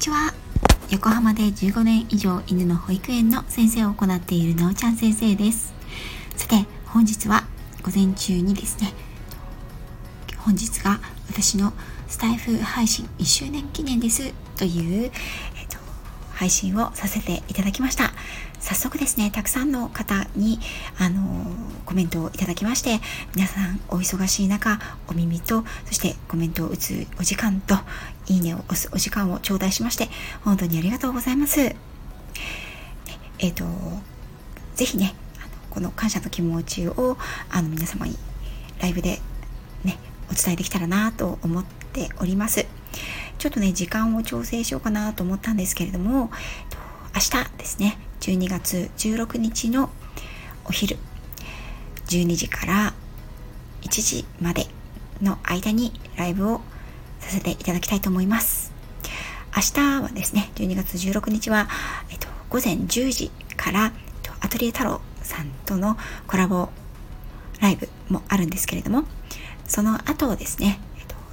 ちは。横浜で15年以上犬の保育園の先生を行っているなおちゃん先生です。さて本日は午前中にですね、本日が私のスタイフ配信1周年記念ですという、配信をさせていただきました。早速ですね、たくさんの方にコメントをいただきまして、皆さんお忙しい中お耳とそしてコメントを打つお時間といいねを押すお時間を頂戴しまして本当にありがとうございます。ぜひね、この感謝の気持ちを皆様にライブでねお伝えできたらなと思っております。ちょっとね時間を調整しようかなと思ったんですけれども、明日ですね12月16日のお昼12時から1時までの間にライブをさせていただきたいと思います。明日はですね12月16日は、午前10時からアトリエ太郎さんとのコラボライブもあるんですけれども、その後をですね、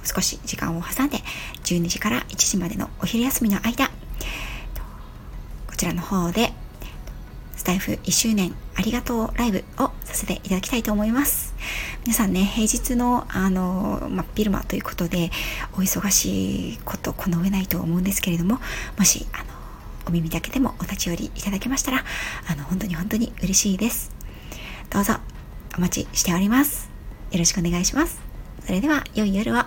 少し時間を挟んで12時から1時までのお昼休みの間、こちらの方でスタイフ1周年ありがとうライブをさせていただきたいと思います。皆さんね、平日の昼間ということでお忙しいことこの上ないと思うんですけれども、もしお耳だけでもお立ち寄りいただけましたら、本当に嬉しいです。どうぞお待ちしております。よろしくお願いします。それでは良い夜を。